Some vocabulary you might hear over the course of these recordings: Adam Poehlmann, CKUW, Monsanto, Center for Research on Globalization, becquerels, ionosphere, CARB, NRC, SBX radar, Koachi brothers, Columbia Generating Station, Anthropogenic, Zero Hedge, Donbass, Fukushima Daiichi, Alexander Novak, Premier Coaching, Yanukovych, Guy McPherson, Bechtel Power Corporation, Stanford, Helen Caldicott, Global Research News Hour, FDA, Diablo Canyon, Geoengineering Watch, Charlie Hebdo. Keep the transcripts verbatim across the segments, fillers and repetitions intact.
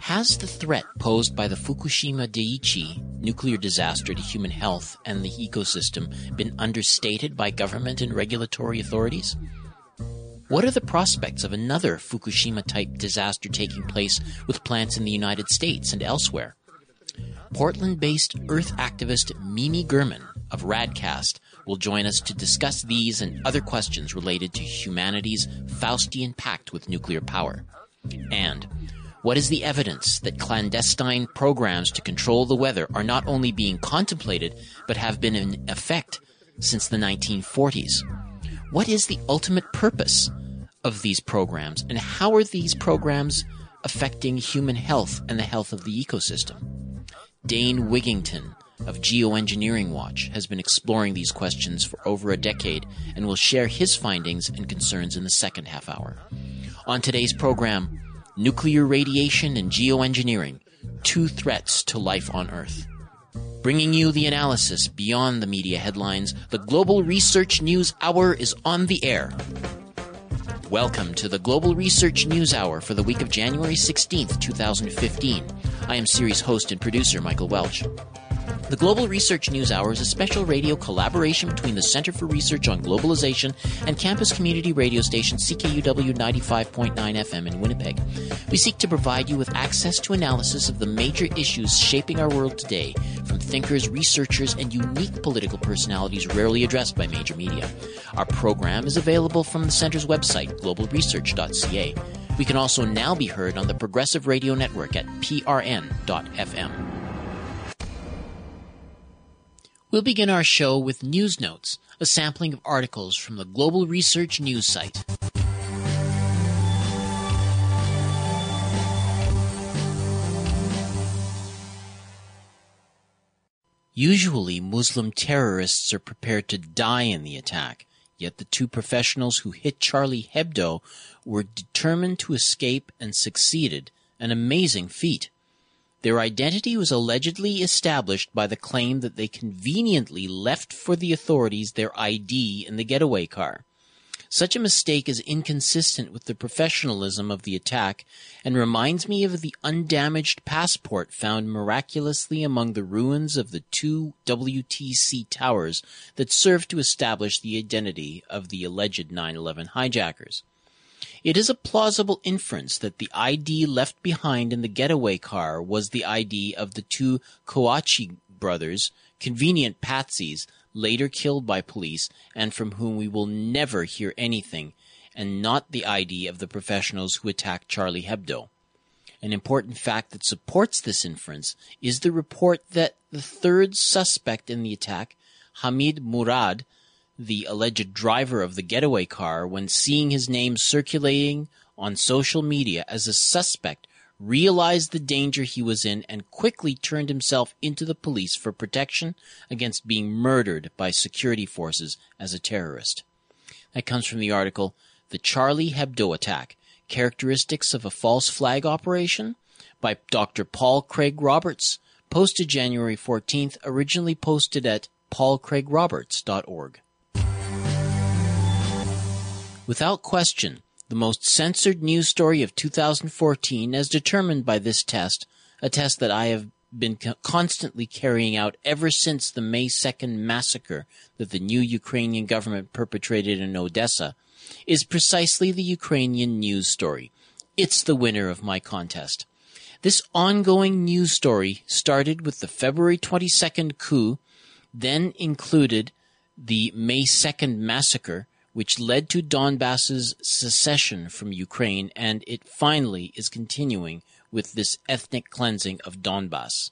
Has the threat posed by the Fukushima Daiichi nuclear disaster to human health and the ecosystem been understated by government and regulatory authorities? What are the prospects of another Fukushima-type disaster taking place with plants in the United States and elsewhere? Portland-based Earth activist Mimi German of Radcast will join us to discuss these and other questions related to humanity's Faustian pact with nuclear power. And what is the evidence that clandestine programs to control the weather are not only being contemplated, but have been in effect since the nineteen forties? What is the ultimate purpose of these programs, and how are these programs affecting human health and the health of the ecosystem? Dane Wigington of Geoengineering Watch has been exploring these questions for over a decade and will share his findings and concerns in the second half hour. On today's program, nuclear radiation and geoengineering, two threats to life on Earth. Bringing you the analysis beyond the media headlines, the Global Research News Hour is on the air. Welcome to the Global Research News Hour for the week of January sixteenth, twenty fifteen. I am series host and producer Michael Welch. The Global Research News Hour is a special radio collaboration between the Center for Research on Globalization and campus community radio station C K U W ninety-five point nine F M in Winnipeg. We seek to provide you with access to analysis of the major issues shaping our world today from thinkers, researchers, and unique political personalities rarely addressed by major media. Our program is available from the Center's website, global research dot c a. We can also now be heard on the Progressive Radio Network at p r n dot f m. We'll begin our show with news notes, a sampling of articles from the Global Research News site. Usually, Muslim terrorists are prepared to die in the attack, yet the two professionals who hit Charlie Hebdo were determined to escape and succeeded, an amazing feat. Their identity was allegedly established by the claim that they conveniently left for the authorities their I D in the getaway car. Such a mistake is inconsistent with the professionalism of the attack and reminds me of the undamaged passport found miraculously among the ruins of the two W T C towers that served to establish the identity of the alleged nine eleven hijackers. It is a plausible inference that the I D left behind in the getaway car was the I D of the two Koachi brothers, convenient patsies, later killed by police and from whom we will never hear anything, and not the I D of the professionals who attacked Charlie Hebdo. An important fact that supports this inference is the report that the third suspect in the attack, Hamid Murad, the alleged driver of the getaway car, when seeing his name circulating on social media as a suspect, realized the danger he was in and quickly turned himself into the police for protection against being murdered by security forces as a terrorist. That comes from the article, The Charlie Hebdo Attack, Characteristics of a False Flag Operation, by Doctor Paul Craig Roberts, posted January fourteenth, originally posted at paul craig roberts dot org. Without question, the most censored news story of two thousand fourteen, as determined by this test, a test that I have been co- constantly carrying out ever since the May second massacre that the new Ukrainian government perpetrated in Odessa, is precisely the Ukrainian news story. It's the winner of my contest. This ongoing news story started with the February twenty-second coup, then included the May second massacre, which led to Donbass's secession from Ukraine, and it finally is continuing with this ethnic cleansing of Donbass.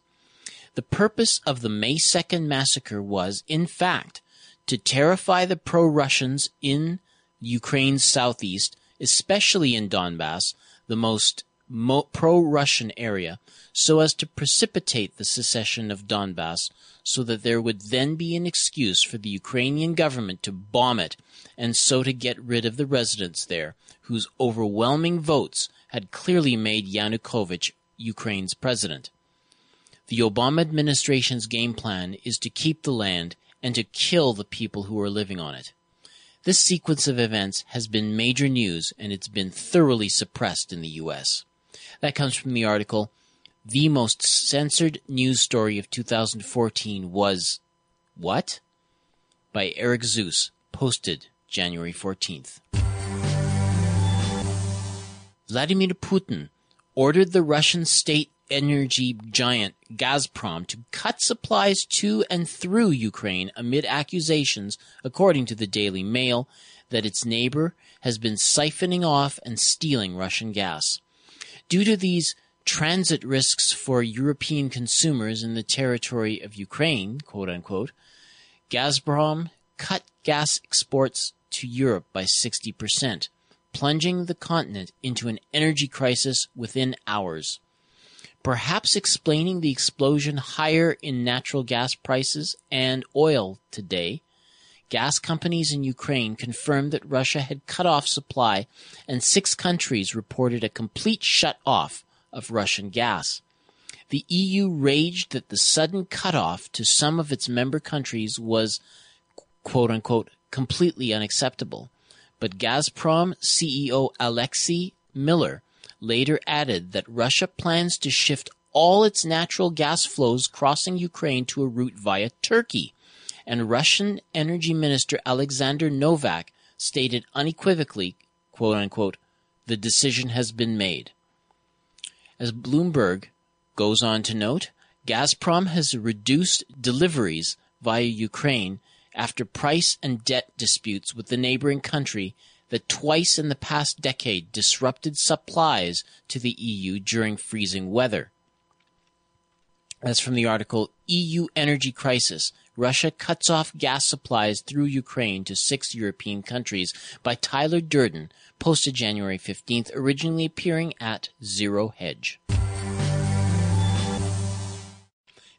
The purpose of the May second massacre was, in fact, to terrify the pro-Russians in Ukraine's southeast, especially in Donbass, the most mo- pro-Russian area, so as to precipitate the secession of Donbass, so that there would then be an excuse for the Ukrainian government to bomb it, and so to get rid of the residents there, whose overwhelming votes had clearly made Yanukovych Ukraine's president. The Obama administration's game plan is to keep the land and to kill the people who are living on it. This sequence of events has been major news, and it's been thoroughly suppressed in the U S. That comes from the article, "The Most Censored News Story of two thousand fourteen Was What?" by Eric Zeus, posted January fourteenth. Vladimir Putin ordered the Russian state energy giant Gazprom to cut supplies to and through Ukraine amid accusations, according to the Daily Mail, that its neighbor has been siphoning off and stealing Russian gas. Due to these transit risks for European consumers in the territory of Ukraine, quote unquote, Gazprom cut gas exports to Europe by sixty percent, plunging the continent into an energy crisis within hours. Perhaps explaining the explosion higher in natural gas prices and oil today, gas companies in Ukraine confirmed that Russia had cut off supply, and six countries reported a complete shut-off of Russian gas. The E U raged that the sudden cutoff to some of its member countries was, quote-unquote, completely unacceptable. But Gazprom C E O Alexei Miller later added that Russia plans to shift all its natural gas flows crossing Ukraine to a route via Turkey, and Russian Energy Minister Alexander Novak stated unequivocally, quote-unquote, "the decision has been made." As Bloomberg goes on to note, Gazprom has reduced deliveries via Ukraine after price and debt disputes with the neighboring country that twice in the past decade disrupted supplies to the E U during freezing weather. That's from the article, "E U Energy Crisis. Russia Cuts Off Gas Supplies Through Ukraine to Six European Countries," by Tyler Durden, posted January fifteenth, originally appearing at Zero Hedge.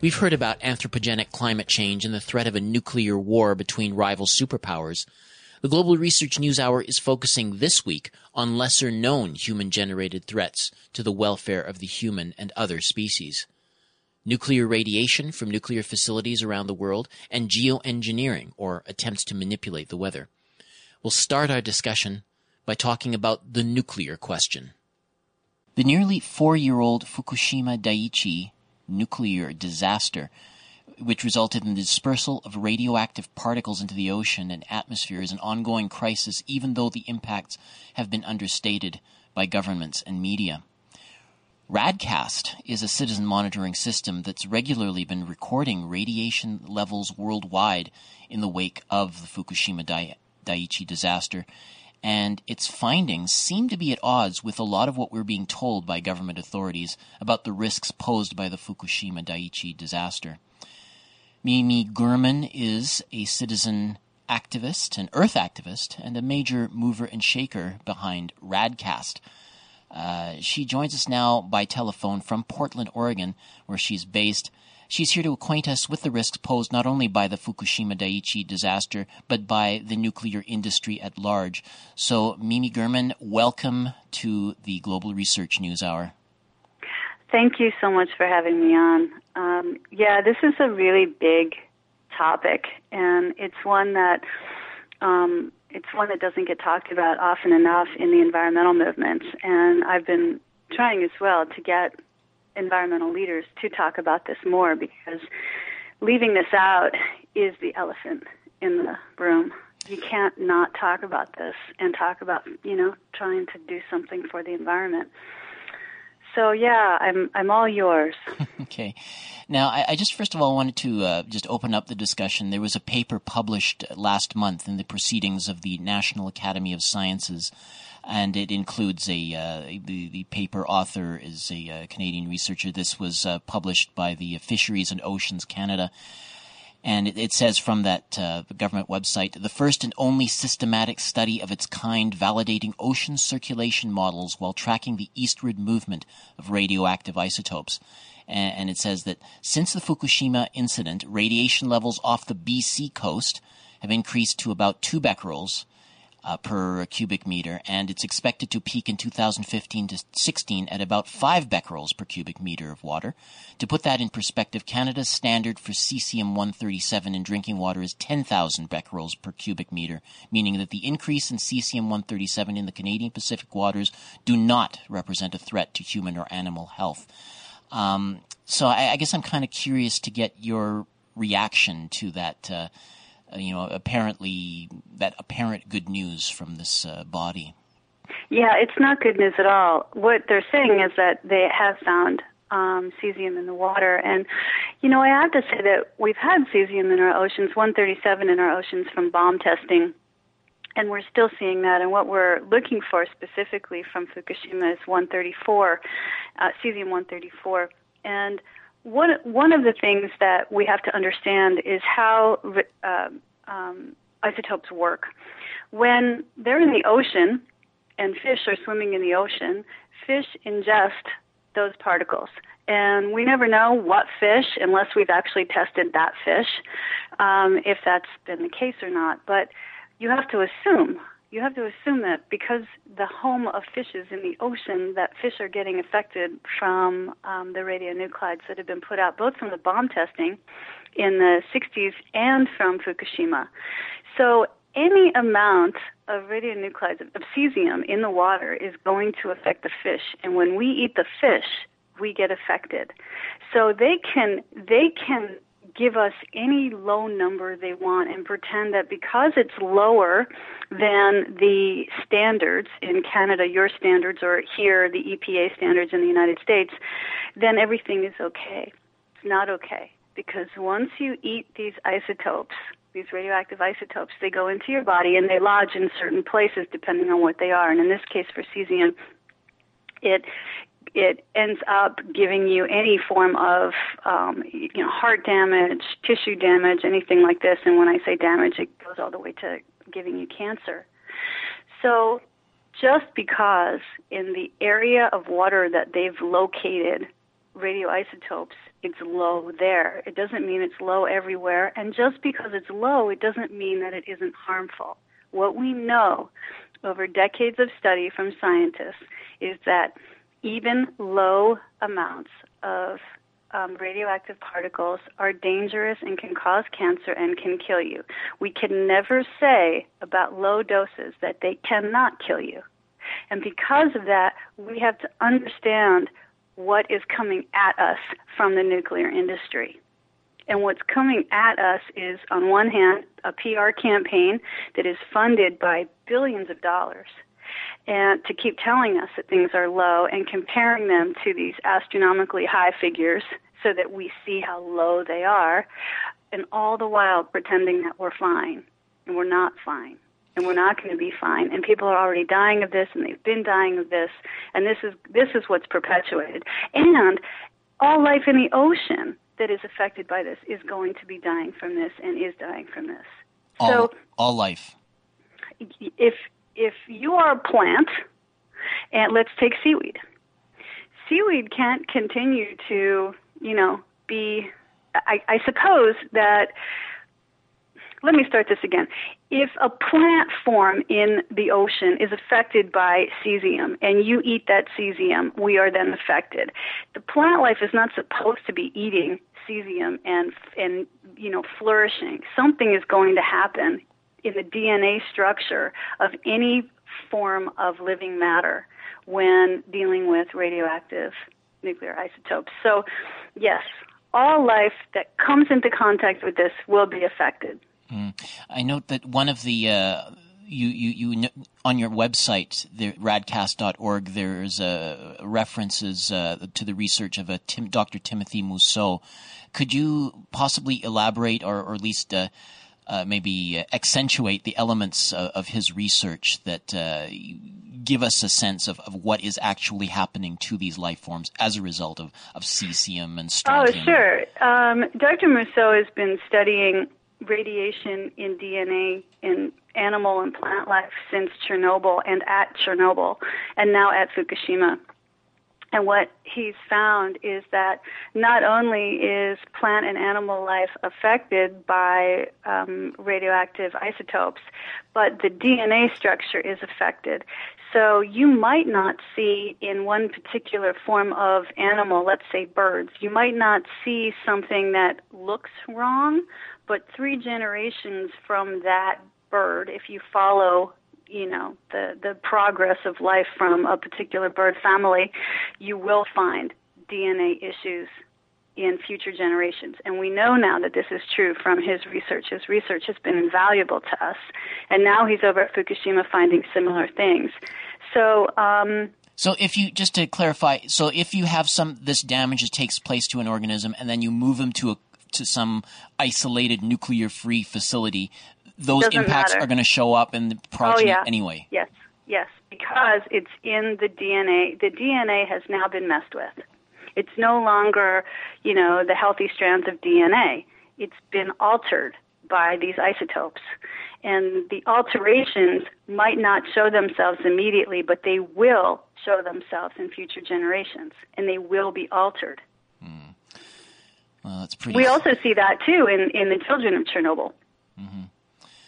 We've heard about anthropogenic climate change and the threat of a nuclear war between rival superpowers. The Global Research News Hour is focusing this week on lesser-known human-generated threats to the welfare of the human and other species. Nuclear radiation from nuclear facilities around the world, and geoengineering, or attempts to manipulate the weather. We'll start our discussion by talking about the nuclear question. The nearly four-year-old Fukushima Daiichi nuclear disaster, which resulted in the dispersal of radioactive particles into the ocean and atmosphere, is an ongoing crisis, even though the impacts have been understated by governments and media. Radcast is a citizen monitoring system that's regularly been recording radiation levels worldwide in the wake of the Fukushima Dai- Daiichi disaster, and its findings seem to be at odds with a lot of what we're being told by government authorities about the risks posed by the Fukushima Daiichi disaster. Mimi German is a citizen activist, an earth activist, and a major mover and shaker behind Radcast. Uh, she joins us now by telephone from Portland, Oregon, where she's based. She's here to acquaint us with the risks posed not only by the Fukushima Daiichi disaster, but by the nuclear industry at large. So, Mimi German, welcome to the Global Research News Hour. Thank you so much for having me on. Um, yeah, this is a really big topic, and it's one that um, it's one that doesn't get talked about often enough in the environmental movement. And I've been trying as well to get environmental leaders to talk about this more, because leaving this out is the elephant in the room. You can't not talk about this and talk about, you know, trying to do something for the environment. So yeah, I'm I'm all yours. Okay. Now, I, I just first of all wanted to uh, just open up the discussion. There was a paper published last month in the Proceedings of the National Academy of Sciences, and it includes a uh, the, the paper author is a uh, Canadian researcher. This was uh, published by the Fisheries and Oceans Canada. And it, it says from that uh, government website, the first and only systematic study of its kind validating ocean circulation models while tracking the eastward movement of radioactive isotopes. And, and it says that since the Fukushima incident, radiation levels off the B C coast have increased to about two becquerels uh, per cubic meter, and it's expected to peak in two thousand fifteen to sixteen at about five becquerels per cubic meter of water. To put that in perspective, Canada's standard for cesium one thirty-seven in drinking water is ten thousand becquerels per cubic meter, meaning that the increase in cesium one thirty-seven in the Canadian Pacific waters do not represent a threat to human or animal health. Um, so I, I guess I'm kind of curious to get your reaction to that uh, you know, apparently that apparent good news from this uh, body. Yeah, it's not good news at all. What they're saying is that they have found um, cesium in the water. And, you know, I have to say that we've had cesium in our oceans, one thirty-seven in our oceans from bomb testing, and we're still seeing that. And what we're looking for specifically from Fukushima is one thirty-four, uh, cesium one thirty-four. And One one of the things that we have to understand is how uh, um, isotopes work. When they're in the ocean and fish are swimming in the ocean, fish ingest those particles. And we never know what fish, unless we've actually tested that fish, um, if that's been the case or not. But you have to assume, you have to assume that because the home of fish is in the ocean, that fish are getting affected from um, the radionuclides that have been put out, both from the bomb testing in the sixties and from Fukushima. So any amount of radionuclides, of cesium in the water is going to affect the fish. And when we eat the fish, we get affected. So they can, they can give us any low number they want and pretend that because it's lower than the standards in Canada, your standards, or here, the E P A standards in the United States, then everything is okay. It's not okay, because once you eat these isotopes, these radioactive isotopes, they go into your body and they lodge in certain places depending on what they are. And in this case for cesium, it it ends up giving you any form of um, you know, heart damage, tissue damage, anything like this. And when I say damage, it goes all the way to giving you cancer. So just because in the area of water that they've located radioisotopes, it's low there, it doesn't mean it's low everywhere. And just because it's low, it doesn't mean that it isn't harmful. What we know over decades of study from scientists is that even low amounts of um, radioactive particles are dangerous and can cause cancer and can kill you. We can never say about low doses that they cannot kill you. And because of that, we have to understand what is coming at us from the nuclear industry. And what's coming at us is, on one hand, a P R campaign that is funded by billions of dollars, and to keep telling us that things are low and comparing them to these astronomically high figures so that we see how low they are, and all the while pretending that we're fine, and we're not fine, and we're not going to be fine, and people are already dying of this, and they've been dying of this, and this is this is what's perpetuated. And all life in the ocean that is affected by this is going to be dying from this and is dying from this. All, so, all life. If... If you are a plant, and let's take seaweed. Seaweed can't continue to, you know, be, I, I suppose that, let me start this again. If a plant form in the ocean is affected by cesium, and you eat that cesium, we are then affected. The plant life is not supposed to be eating cesium and, and you know, flourishing. Something is going to happen in the D N A structure of any form of living matter when dealing with radioactive nuclear isotopes. So, yes, all life that comes into contact with this will be affected. Mm. I note that one of the uh, you you you on your website, the radcast dot org, there's uh, references uh, to the research of a Tim, Doctor Timothy Mousseau. Could you possibly elaborate, or, or at least Uh, Uh, maybe uh, accentuate the elements uh, of his research that uh, give us a sense of, of what is actually happening to these life forms as a result of, of cesium and strontium? Oh, sure. Um, Doctor Mousseau has been studying radiation in D N A in animal and plant life since Chernobyl and at Chernobyl and now at Fukushima. And what he's found is that not only is plant and animal life affected by um, radioactive isotopes, but the D N A structure is affected. So you might not see in one particular form of animal, let's say birds, you might not see something that looks wrong, but three generations from that bird, if you follow you know, the, the progress of life from a particular bird family, you will find D N A issues in future generations. And we know now that this is true from his research. His research has been invaluable to us. And now he's over at Fukushima finding similar things. So, um, So if you, just to clarify, so if you have some, this damage that takes place to an organism and then you move them to a, to some isolated nuclear-free facility, those Doesn't impacts matter. Are going to show up in the progeny oh, yeah. anyway. Yes, yes, because it's in the D N A. The D N A has now been messed with. It's no longer, you know, the healthy strands of D N A. It's been altered by these isotopes. And the alterations might not show themselves immediately, but they will show themselves in future generations, and they will be altered. Mm. Well, that's pretty. We also see that, too, in, in the children of Chernobyl. Mm-hmm.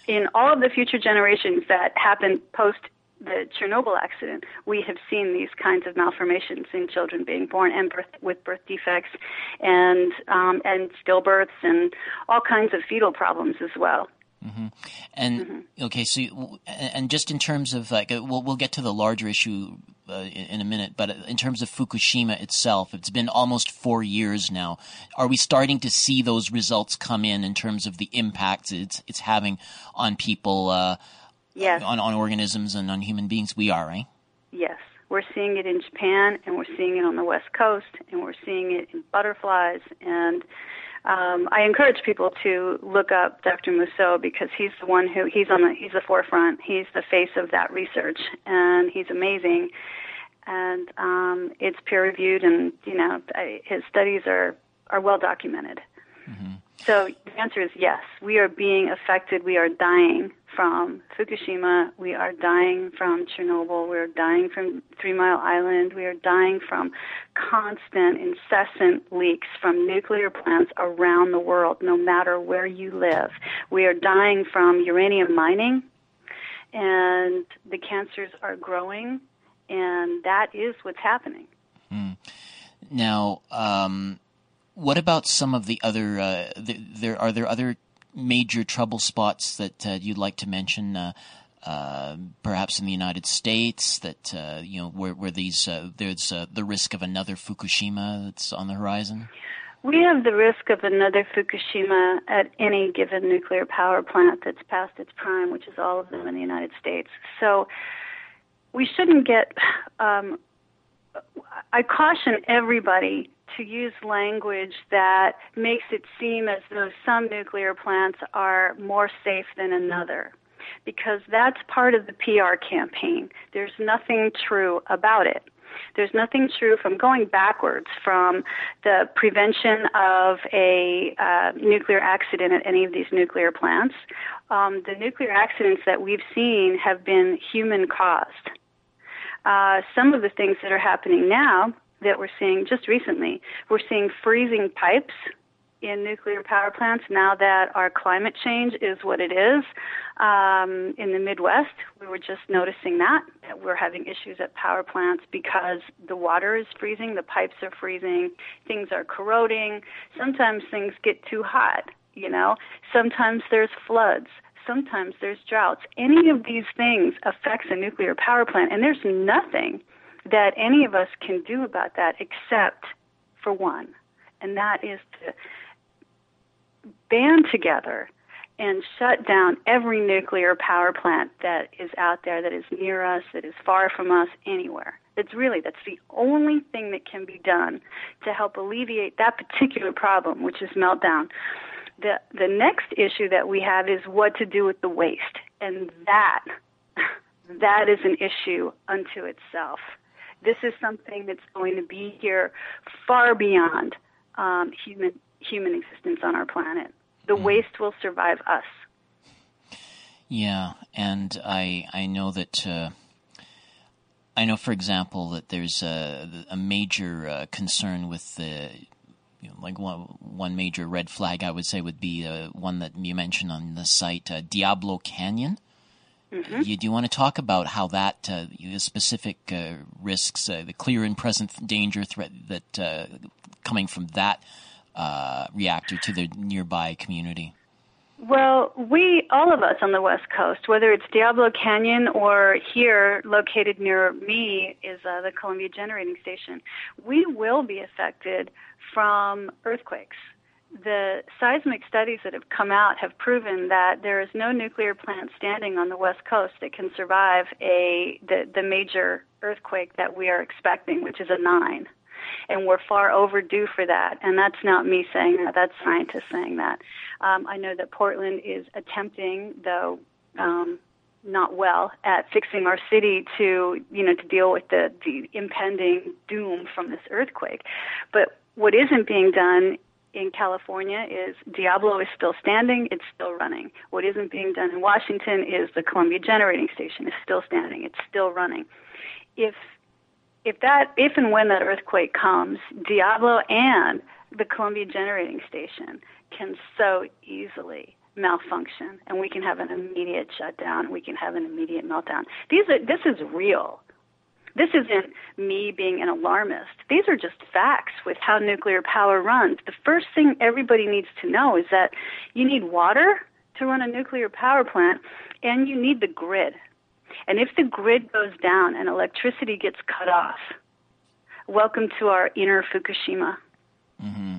In all of the future generations that happened post the Chernobyl accident, we have seen these kinds of malformations in children being born and birth, with birth defects and um, and stillbirths and all kinds of fetal problems as well. Mm-hmm. And mm-hmm. okay, so you, and just in terms of like, we'll we'll get to the larger issue uh, in, in a minute, but in terms of Fukushima itself, it's been almost four years now. Are we starting to see those results come in in terms of the impacts it's it's having on people, uh, yes. on on organisms and on human beings? We are, right? Yes, we're seeing it in Japan, and we're seeing it on the West Coast, and we're seeing it in butterflies and. Um, I encourage people to look up Doctor Mousseau because he's the one who he's on the he's the forefront. He's the face of that research, and he's amazing. And um, it's peer reviewed, and you know his studies are, are well documented. Mm-hmm. So the answer is yes. We are being affected. We are dying from Fukushima. We are dying from Chernobyl. We are dying from Three Mile Island. We are dying from constant, incessant leaks from nuclear plants around the world, no matter where you live. We are dying from uranium mining, and the cancers are growing, and that is what's happening. Mm. Now, um... what about some of the other uh, – the, there are there other major trouble spots that uh, you'd like to mention, uh, uh, perhaps in the United States, that uh, you know where, where these uh, – there's uh, the risk of another Fukushima that's on the horizon? We have the risk of another Fukushima at any given nuclear power plant that's past its prime, which is all of them in the United States. So we shouldn't get um, – I caution everybody – to use language that makes it seem as though some nuclear plants are more safe than another, because that's part of the P R campaign. There's nothing true about it. There's nothing true from going backwards from the prevention of a uh, nuclear accident at any of these nuclear plants. Um, the nuclear accidents that we've seen have been human-caused. Uh, some of the things that are happening now that we're seeing just recently. We're seeing freezing pipes in nuclear power plants now that our climate change is what it is. Um, in the Midwest, we were just noticing that, that we're having issues at power plants because the water is freezing, the pipes are freezing, things are corroding. Sometimes things get too hot, you know. Sometimes there's floods. Sometimes there's droughts. Any of these things affects a nuclear power plant, and there's nothing that any of us can do about that except for one, and that is to band together and shut down every nuclear power plant that is out there, that is near us, that is far from us, anywhere. It's really, that's the only thing that can be done to help alleviate that particular problem, which is meltdown. The, the next issue that we have is what to do with the waste, and that that is an issue unto itself. This is something that's going to be here far beyond um, human human existence on our planet. The mm. waste will survive us. Yeah, and I I know that uh, I know, for example, that there's a, a major uh, concern with the you know, like one, one major red flag I would say would be uh, one that you mentioned on the site, uh, Diablo Canyon. Mm-hmm. You do want to talk about how that uh, the specific uh, risks, uh, the clear and present danger threat that uh, coming from that uh, reactor to the nearby community? Well, we, all of us on the West Coast, whether it's Diablo Canyon or here, located near me, is uh, the Columbia Generating Station, we will be affected from earthquakes. The seismic studies that have come out have proven that there is no nuclear plant standing on the West Coast that can survive a the, the major earthquake that we are expecting, which is a nine. And we're far overdue for that. And that's not me saying that. That's scientists saying that. Um, I know that Portland is attempting, though um, not well, at fixing our city to, you know, to deal with the, the impending doom from this earthquake. But what isn't being done in California is Diablo is still standing, it's still running. What isn't being done in Washington is the Columbia Generating Station is still standing, it's still running. If if that if and when that earthquake comes, Diablo and the Columbia Generating Station can so easily malfunction, and we can have an immediate shutdown, we can have an immediate meltdown. These are this is real. This isn't me being an alarmist. These are just facts with how nuclear power runs. The first thing everybody needs to know is that you need water to run a nuclear power plant, and you need the grid. And if the grid goes down and electricity gets cut off, welcome to our inner Fukushima. Mm-hmm.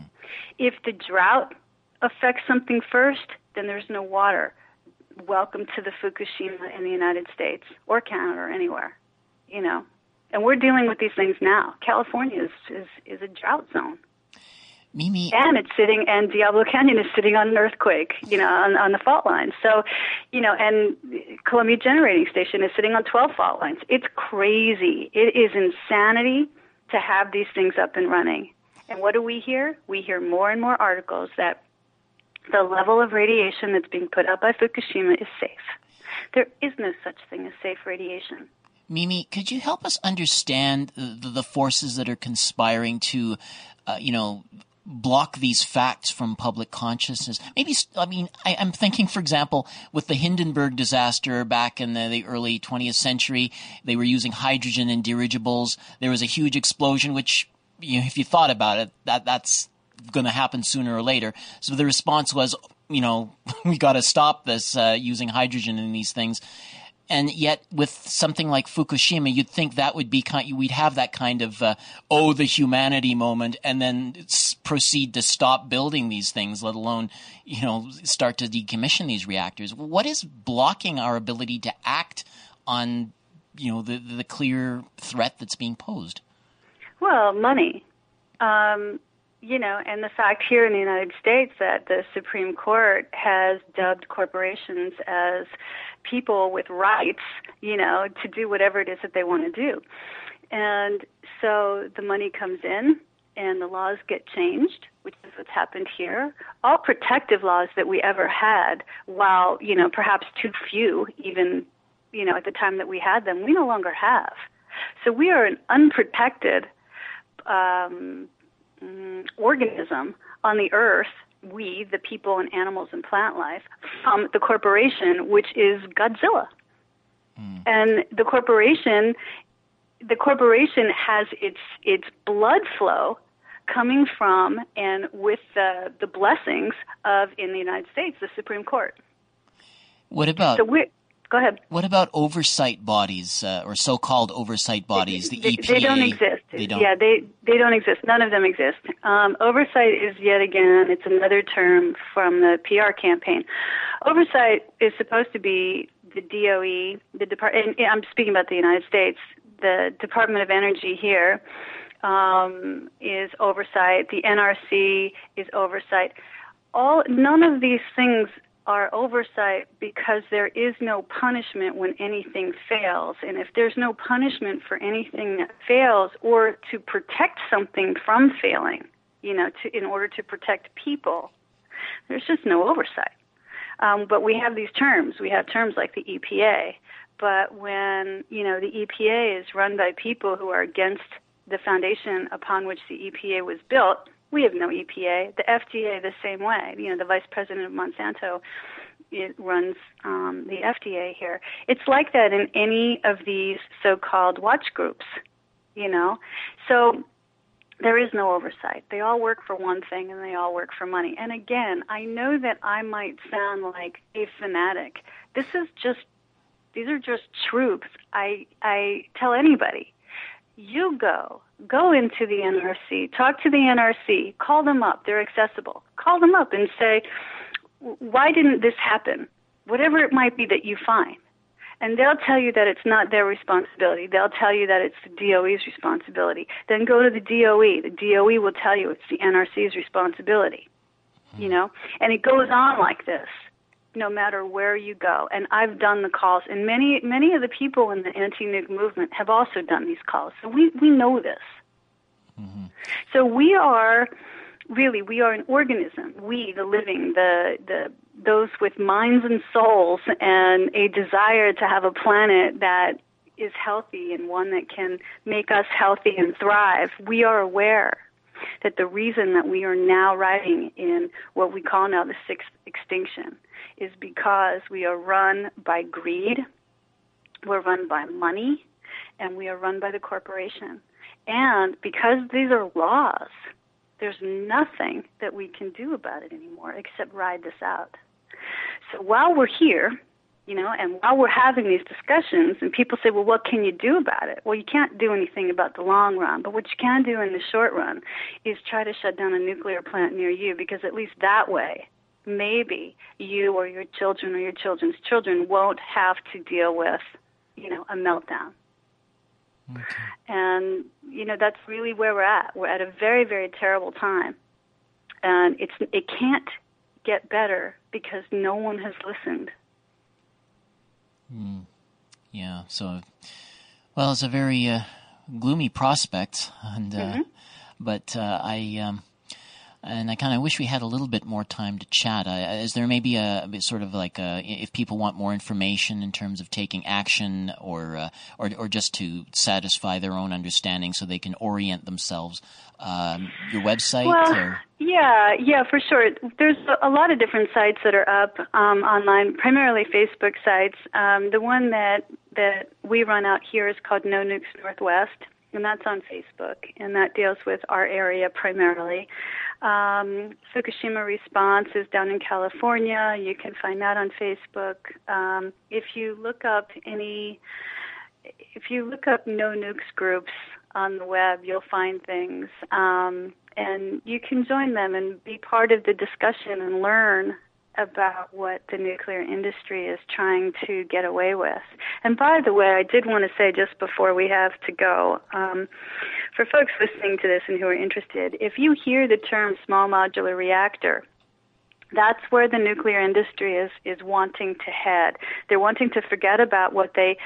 If the drought affects something first, then there's no water. Welcome to the Fukushima in the United States or Canada or anywhere, you know. And we're dealing with these things now. California is, is, is a drought zone. Mimi. And it's sitting, and Diablo Canyon is sitting on an earthquake, you know, on, on the fault line. So, you know, and Columbia Generating Station is sitting on twelve fault lines. It's crazy. It is insanity to have these things up and running. And what do we hear? We hear more and more articles that the level of radiation that's being put out by Fukushima is safe. There is no such thing as safe radiation. Mimi, could you help us understand the, the forces that are conspiring to, uh, you know, block these facts from public consciousness? Maybe, I mean, I, I'm thinking, for example, with the Hindenburg disaster back in the, the early twentieth century, they were using hydrogen in dirigibles. There was a huge explosion, which, you know, if you thought about it, that that's going to happen sooner or later. So the response was, you know, we got to stop this uh, using hydrogen in these things. And yet, with something like Fukushima, you'd think that would be kind, we'd have that kind of uh, "oh, the humanity" moment, and then proceed to stop building these things, let alone, you know, start to decommission these reactors. What is blocking our ability to act on, you know, the the clear threat that's being posed? Well, money, um, you know, and the fact here in the United States that the Supreme Court has dubbed corporations as people with rights, you know, to do whatever it is that they want to do. And so the money comes in and the laws get changed, which is what's happened here. All protective laws that we ever had, while, you know, perhaps too few even, you know, at the time that we had them, we no longer have. So we are an unprotected um, organism on the earth, we, the people and animals and plant life, from the corporation, which is Godzilla. Mm. And the corporation, the corporation has its its blood flow coming from and with the the blessings of, in the United States, the Supreme Court. What about? So we're, go ahead. What about oversight bodies uh, or so-called oversight bodies? They, the E P A. They don't exist. They don't. Yeah, they they don't exist. None of them exist. Um, oversight is yet again, it's another term from the P R campaign. Oversight is supposed to be the D O E, the department. I'm speaking about the United States. The Department of Energy here um, is oversight. The N R C is oversight. All none of these things our oversight, because there is no punishment when anything fails. And if there's no punishment for anything that fails, or to protect something from failing, you know, to, in order to protect people, there's just no oversight. Um, but we have these terms. We have terms like the E P A. But when, you know, the E P A is run by people who are against the foundation upon which the E P A was built, we have no E P A. The F D A, the same way. You know, the vice president of Monsanto, it runs um, the F D A here. It's like that in any of these so-called watch groups, you know. So there is no oversight. They all work for one thing, and they all work for money. And again, I know that I might sound like a fanatic. This is just, these are just truths. I I tell anybody, you go. Go into the N R C, talk to the N R C, call them up, they're accessible. Call them up and say, why didn't this happen? Whatever it might be that you find. And they'll tell you that it's not their responsibility. They'll tell you that it's the D O E's responsibility. Then go to the D O E. The D O E will tell you it's the N R C's responsibility. You know? And it goes on like this, no matter where you go. And I've done the calls, and many many of the people in the anti-nuke movement have also done these calls. So we, we know this. Mm-hmm. So we are, really, we are an organism. We, the living, the the those with minds and souls and a desire to have a planet that is healthy and one that can make us healthy and thrive, we are aware that the reason that we are now riding in what we call now the sixth extinction is because we are run by greed, we're run by money, and we are run by the corporation. And because these are laws, there's nothing that we can do about it anymore except ride this out. So while we're here, you know, and while we're having these discussions, and people say, well, what can you do about it? Well, you can't do anything about the long run, but what you can do in the short run is try to shut down a nuclear plant near you, because at least that way, maybe you or your children or your children's children won't have to deal with, you know, a meltdown. Okay. And, you know, that's really where we're at. We're at a very, very terrible time. And it's it can't get better because no one has listened. Mm. Yeah, so, well, it's a very uh, gloomy prospect, and uh, mm-hmm. but uh, I um, and I kind of wish we had a little bit more time to chat. I, is there maybe a, a sort of like a, if people want more information in terms of taking action, or uh, or or just to satisfy their own understanding so they can orient themselves? Um, your website? Well, or? yeah, yeah, for sure. There's a lot of different sites that are up um, online, primarily Facebook sites. Um, the one that, that we run out here is called No Nukes Northwest, and that's on Facebook, and that deals with our area primarily. Um, Fukushima Response is down in California. You can find that on Facebook. Um, if you look up any, if you look up No Nukes groups on the web, you'll find things, um, and you can join them and be part of the discussion and learn about what the nuclear industry is trying to get away with. And by the way, I did want to say just before we have to go, um, for folks listening to this and who are interested, if you hear the term small modular reactor, that's where the nuclear industry is, is wanting to head. They're wanting to forget about what they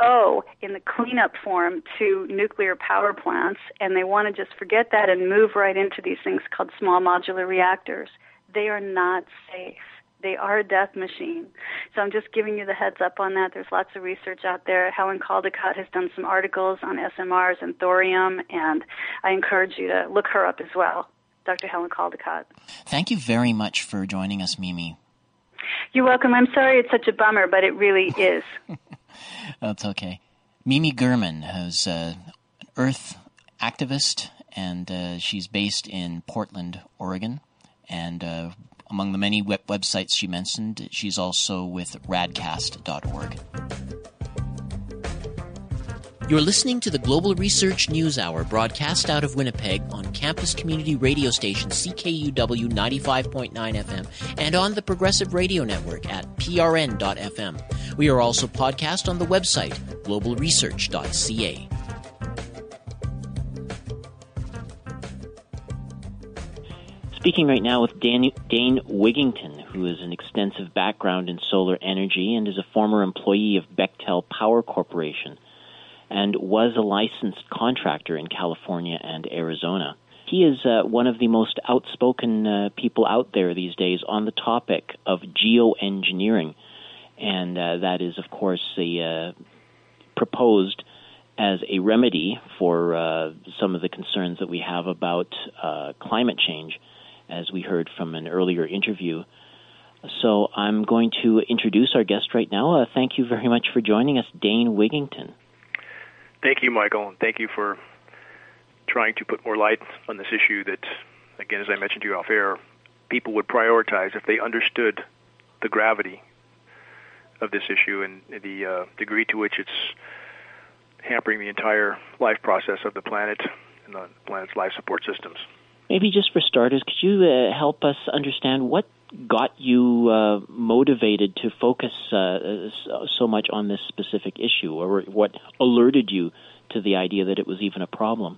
oh, in the cleanup form to nuclear power plants, and they want to just forget that and move right into these things called small modular reactors. They are not safe. They are a death machine. So I'm just giving you the heads up on that. There's lots of research out there. Helen Caldicott has done some articles on S M Rs and thorium, and I encourage you to look her up as well, Doctor Helen Caldicott. Thank you very much for joining us, Mimi. You're welcome. I'm sorry it's such a bummer, but it really is. That's okay. Mimi German is uh, an Earth activist, and uh, she's based in Portland, Oregon. And uh, among the many web- websites she mentioned, she's also with radcast dot org. You're listening to the Global Research News Hour, broadcast out of Winnipeg on campus community radio station C K U W ninety-five point nine F M and on the Progressive Radio Network at P R N dot F M. We are also podcast on the website global research dot c a. Speaking right now with Dan, Dane Wigington, who has an extensive background in solar energy and is a former employee of Bechtel Power Corporation and was a licensed contractor in California and Arizona. He is uh, one of the most outspoken uh, people out there these days on the topic of geoengineering, and uh, that is, of course, the, uh, proposed as a remedy for uh, some of the concerns that we have about uh, climate change, as we heard from an earlier interview. So I'm going to introduce our guest right now. Uh, thank you very much for joining us, Dane Wigington. Thank you, Michael, and thank you for trying to put more light on this issue that, again, as I mentioned to you off air, people would prioritize if they understood the gravity of this issue and the uh, degree to which it's hampering the entire life process of the planet and the planet's life support systems. Maybe just for starters, could you uh, help us understand what got you uh, motivated to focus uh, so much on this specific issue, or what alerted you to the idea that it was even a problem?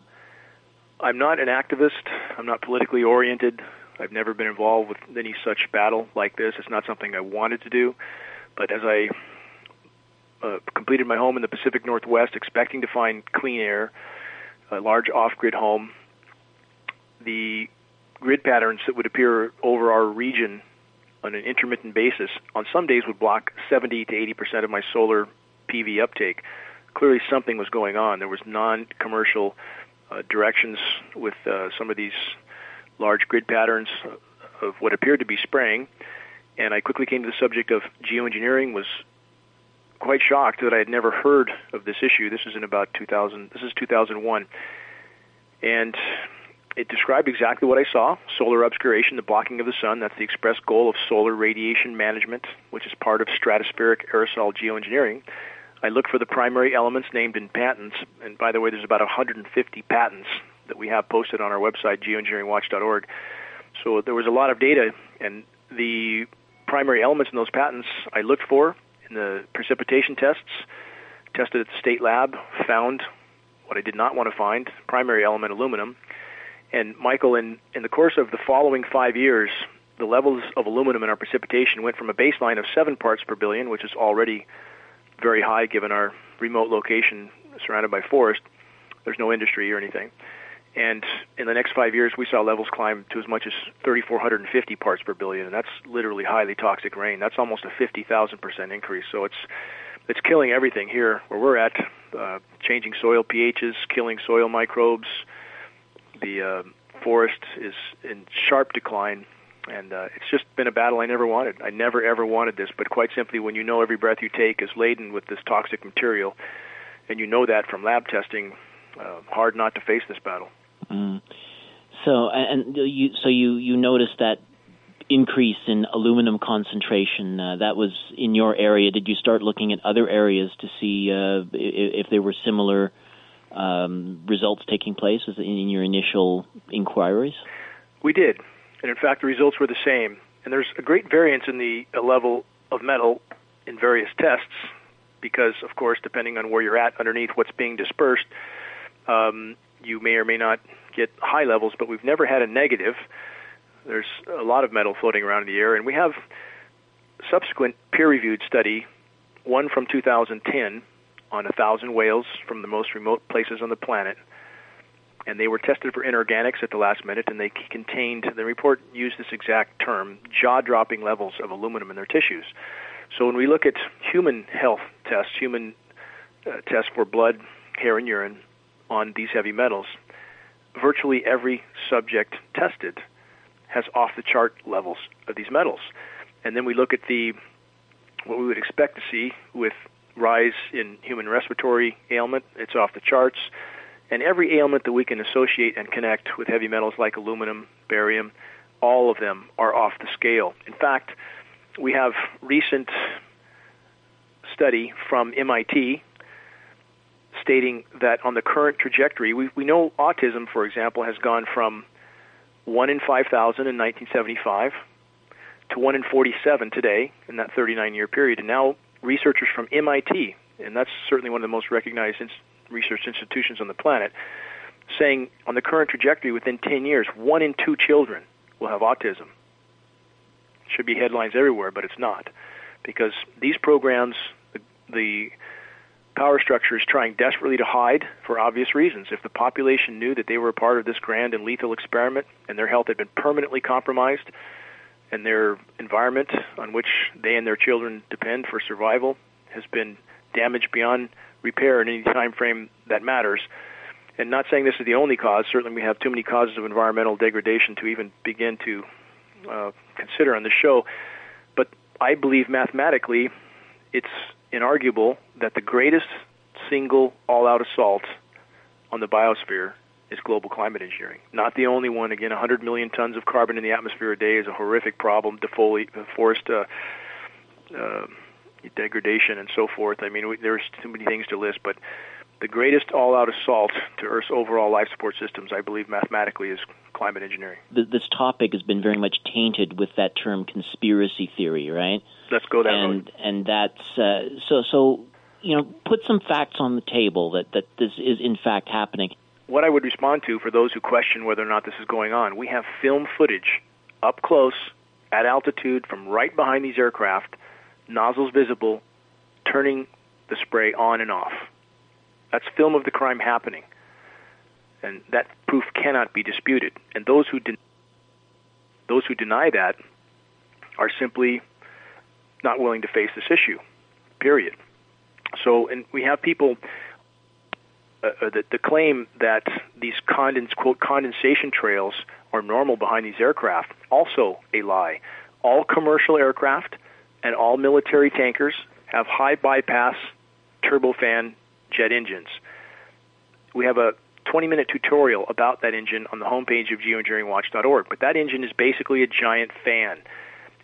I'm not an activist. I'm not politically oriented. I've never been involved with any such battle like this. It's not something I wanted to do. But as I uh, completed my home in the Pacific Northwest, expecting to find clean air, a large off-grid home, the grid patterns that would appear over our region on an intermittent basis on some days would block seventy to eighty percent of my solar P V uptake. Clearly something was going on. There was non-commercial uh, directions with uh, some of these large grid patterns of what appeared to be spraying. And I quickly came to the subject of geoengineering, was quite shocked that I had never heard of this issue. This is in about two thousand. This is two thousand one. And it described exactly what I saw: solar obscuration, the blocking of the sun. That's the express goal of solar radiation management, which is part of stratospheric aerosol geoengineering. I looked for the primary elements named in patents. And by the way, there's about one hundred fifty patents that we have posted on our website, geoengineering watch dot org. So there was a lot of data, and the primary elements in those patents I looked for in the precipitation tests, tested at the state lab, found what I did not want to find, primary element aluminum. And Michael, in, in the course of the following five years, the levels of aluminum in our precipitation went from a baseline of seven parts per billion, which is already very high given our remote location surrounded by forest. There's no industry or anything. And in the next five years, we saw levels climb to as much as three thousand four hundred fifty parts per billion, and that's literally highly toxic rain. That's almost a fifty thousand percent increase. So it's it's killing everything here where we're at, uh, changing soil pHs, killing soil microbes. The uh, forest is in sharp decline, and uh, it's just been a battle I never wanted. I never, ever wanted this, but quite simply, when you know every breath you take is laden with this toxic material, and you know that from lab testing, uh, hard not to face this battle. Mm. So, and you, so you, you noticed that increase in aluminum concentration. Uh, that was in your area. Did you start looking at other areas to see uh, if, if there were similar um, results taking place as in your initial inquiries? We did, and in fact, the results were the same. And there's a great variance in the level of metal in various tests because, of course, depending on where you're at underneath what's being dispersed, um, you may or may not get high levels, but we've never had a negative. There's a lot of metal floating around in the air, and we have subsequent peer-reviewed study, one from two thousand ten on one thousand whales from the most remote places on the planet, and they were tested for inorganics at the last minute, and they contained, the report used this exact term, jaw-dropping levels of aluminum in their tissues. So when we look at human health tests, human uh, tests for blood, hair, and urine, on these heavy metals, virtually every subject tested has off-the-chart levels of these metals. And then we look at the what we would expect to see with rise in human respiratory ailment. It's off the charts. And every ailment that we can associate and connect with heavy metals like aluminum, barium, all of them are off the scale. In fact, we have recent study from M I T stating that on the current trajectory, we, we know autism, for example, has gone from one in five thousand in nineteen seventy-five to one in forty-seven today in that thirty-nine year period. And now researchers from M I T, and that's certainly one of the most recognized ins- research institutions on the planet, saying on the current trajectory within ten years, one in two children will have autism. should be headlines everywhere, but it's not, because these programs, the, the power structure is trying desperately to hide for obvious reasons. If the population knew that they were a part of this grand and lethal experiment and their health had been permanently compromised and their environment on which they and their children depend for survival has been damaged beyond repair in any time frame that matters, and not saying this is the only cause, certainly we have too many causes of environmental degradation to even begin to uh, consider on the show, but I believe mathematically it's inarguable that the greatest single all-out assault on the biosphere is global climate engineering. Not the only one. Again, one hundred million tons of carbon in the atmosphere a day is a horrific problem, defoli- forest uh, uh, degradation and so forth. I mean, we, there's too many things to list, but the greatest all-out assault to Earth's overall life support systems, I believe mathematically, is climate engineering. This topic has been very much tainted with that term conspiracy theory, right? Let's go that and, road. And that's uh, so, so, you know, put some facts on the table that, that this is in fact happening. What I would respond to for those who question whether or not this is going on, we have film footage up close at altitude from right behind these aircraft, nozzles visible, turning the spray on and off. That's film of the crime happening, and that proof cannot be disputed. And those who de- those who deny that are simply not willing to face this issue, period. So, and we have people uh, the, the claim that these condens quote condensation trails are normal behind these aircraft, also a lie. All commercial aircraft and all military tankers have high bypass turbofan jet engines. We have a twenty-minute tutorial about that engine on the homepage of geoengineering watch dot org, but that engine is basically a giant fan.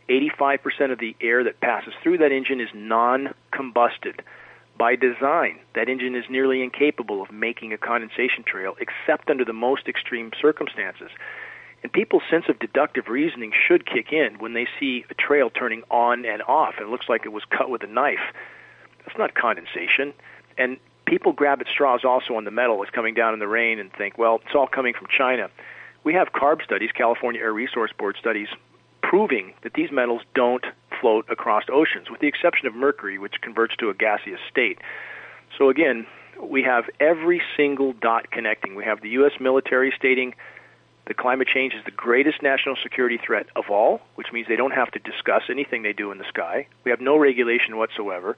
eighty-five percent of the air that passes through that engine is non-combusted. By design, that engine is nearly incapable of making a condensation trail, except under the most extreme circumstances. And people's sense of deductive reasoning should kick in when they see a trail turning on and off. It looks like it was cut with a knife. That's not condensation. And people grab at straws also on the metal that's coming down in the rain and think, well, it's all coming from China. We have CARB studies, California Air Resource Board studies, proving that these metals don't float across oceans, with the exception of mercury, which converts to a gaseous state. So again, we have every single dot connecting. We have the U S military stating that climate change is the greatest national security threat of all, which means they don't have to discuss anything they do in the sky. We have no regulation whatsoever.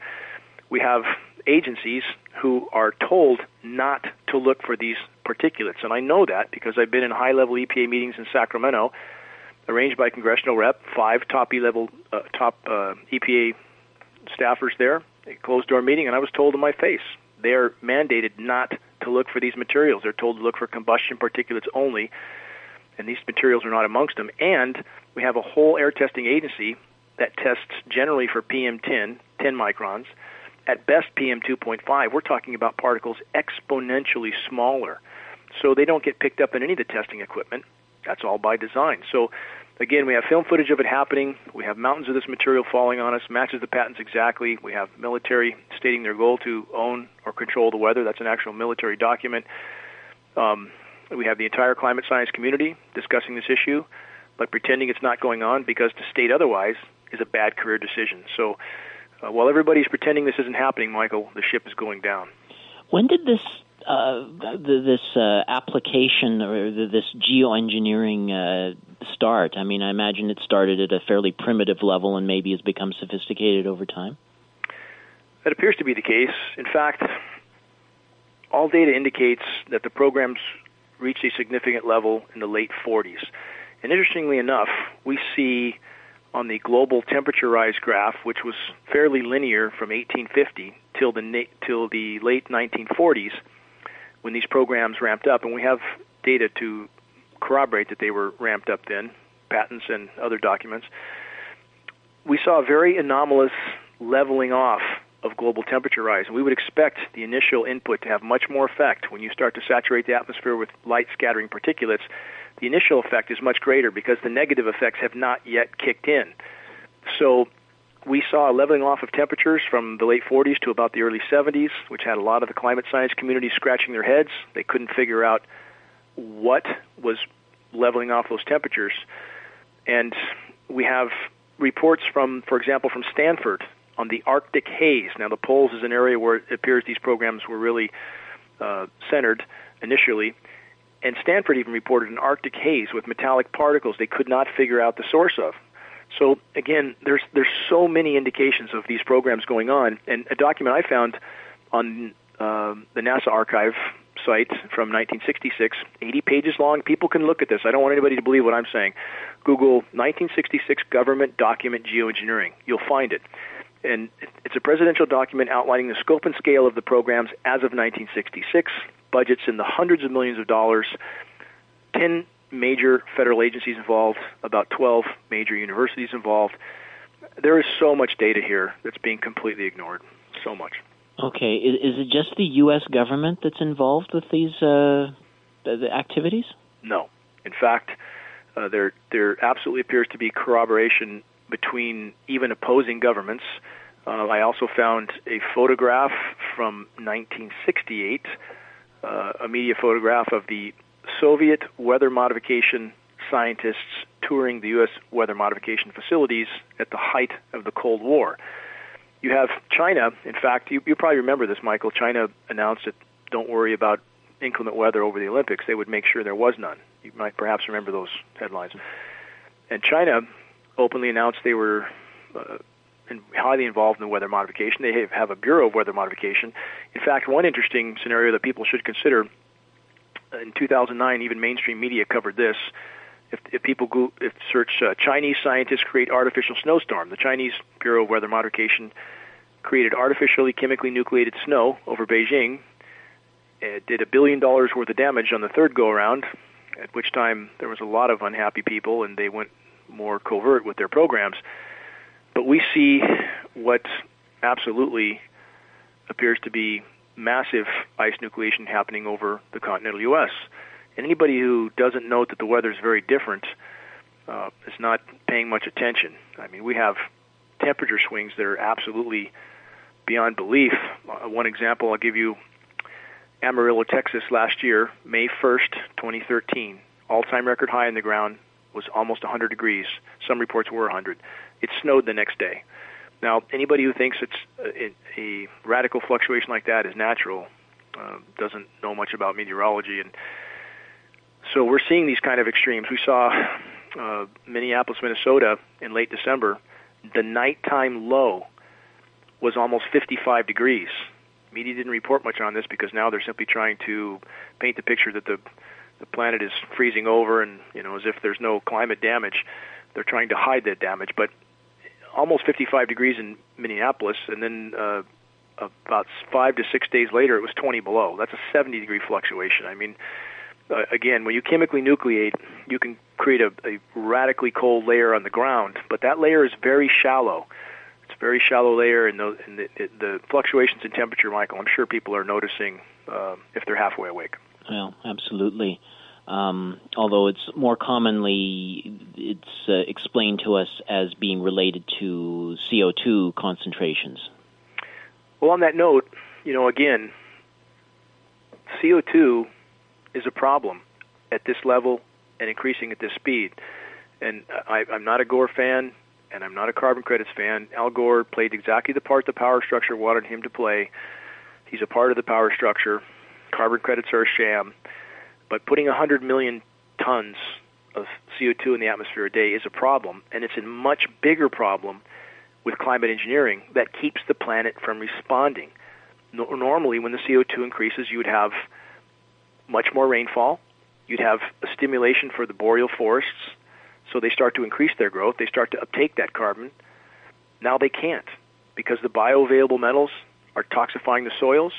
We have agencies who are told not to look for these particulates. And I know that because I've been in high-level E P A meetings in Sacramento, arranged by congressional rep, five top E-level, uh, top uh, E P A staffers there, a closed-door meeting, and I was told in my face, they're mandated not to look for these materials. They're told to look for combustion particulates only, and these materials are not amongst them. And we have a whole air testing agency that tests generally for P M ten, ten microns, at best, P M two point five, we're talking about particles exponentially smaller. So they don't get picked up in any of the testing equipment. That's all by design. So, again, we have film footage of it happening. We have mountains of this material falling on us, matches the patents exactly. We have military stating their goal to own or control the weather. That's an actual military document. Um, we have the entire climate science community discussing this issue, but pretending it's not going on because to state otherwise is a bad career decision. So, Uh, while everybody's pretending this isn't happening, Michael, the ship is going down. When did this uh, th- this uh, application or th- this geoengineering uh, start? I mean, I imagine it started at a fairly primitive level and maybe has become sophisticated over time. That appears to be the case. In fact, all data indicates that the programs reached a significant level in the late forties. And interestingly enough, we see on the global temperature rise graph, which was fairly linear from eighteen fifty till the na- till the late nineteen forties when these programs ramped up, and we have data to corroborate that they were ramped up then, patents and other documents. We saw a very anomalous leveling off of global temperature rise, and we would expect the initial input to have much more effect. When you start to saturate the atmosphere with light scattering particulates, the initial effect is much greater because the negative effects have not yet kicked in. So we saw a leveling off of temperatures from the late forties to about the early seventies, which had a lot of the climate science community scratching their heads. They couldn't figure out what was leveling off those temperatures. And we have reports from, for example, from Stanford on the Arctic haze. Now, the poles is an area where it appears these programs were really uh, centered initially. And Stanford even reported an Arctic haze with metallic particles they could not figure out the source of. So, again, there's there's so many indications of these programs going on. And a document I found on uh, the NASA archive site from nineteen sixty-six, eighty pages long. People can look at this. I don't want anybody to believe what I'm saying. Google nineteen sixty-six government document geoengineering. You'll find it. And it's a presidential document outlining the scope and scale of the programs as of nineteen sixty-six, budgets in the hundreds of millions of dollars, ten major federal agencies involved, about twelve major universities involved. There is so much data here that's being completely ignored, so much. Okay. Is, is it just the U S government that's involved with these uh, the, the activities? No. In fact, uh, there there absolutely appears to be corroboration between even opposing governments. Uh, I also found a photograph from nineteen sixty-eight, uh, a media photograph of the Soviet weather modification scientists touring the U S weather modification facilities at the height of the Cold War. You have China. In fact, you, you probably remember this, Michael. China announced that don't worry about inclement weather over the Olympics. They would make sure there was none. You might perhaps remember those headlines. And China openly announced they were uh, in, highly involved in weather modification. They have, have a Bureau of Weather Modification. In fact, one interesting scenario that people should consider, in two thousand nine, even mainstream media covered this. If, if people go, if search uh, Chinese scientists create artificial snowstorm, the Chinese Bureau of Weather Modification created artificially chemically nucleated snow over Beijing. It did a billion dollars worth of damage on the third go-around, at which time there was a lot of unhappy people, and they went more covert with their programs. But we see what absolutely appears to be massive ice nucleation happening over the continental U S, and anybody who doesn't note that the weather is very different uh, is not paying much attention. I mean, we have temperature swings that are absolutely beyond belief. Uh, one example I'll give you, Amarillo, Texas, last year, May first, twenty thirteen, all-time record high in the ground was almost one hundred degrees. Some reports were one hundred. It snowed the next day. Now, anybody who thinks it's a, a radical fluctuation like that is natural uh, doesn't know much about meteorology, and so we're seeing these kind of extremes. We saw uh, Minneapolis, Minnesota in late December. The nighttime low was almost fifty-five degrees. Media didn't report much on this because now they're simply trying to paint the picture that the, the planet is freezing over and, you know, as if there's no climate damage. They're trying to hide that damage. But almost fifty-five degrees in Minneapolis, and then uh, about five to six days later it was twenty below. That's a seventy-degree fluctuation. I mean, Uh, again, when you chemically nucleate, you can create a, a radically cold layer on the ground, but that layer is very shallow. It's a very shallow layer, and the, and the, the fluctuations in temperature, Michael, I'm sure people are noticing uh, if they're halfway awake. Well, absolutely. Um, although it's more commonly it's uh, explained to us as being related to C O two concentrations. Well, on that note, you know, again, C O two is a problem at this level and increasing at this speed. And I, I'm not a Gore fan, and I'm not a carbon credits fan. Al Gore played exactly the part the power structure wanted him to play. He's a part of the power structure. Carbon credits are a sham. But putting one hundred million tons of C O two in the atmosphere a day is a problem, and it's a much bigger problem with climate engineering that keeps the planet from responding. No, normally, when the C O two increases, you would have much more rainfall. You'd have a stimulation for the boreal forests, so they start to increase their growth. They start to uptake that carbon. Now they can't because the bioavailable metals are toxifying the soils.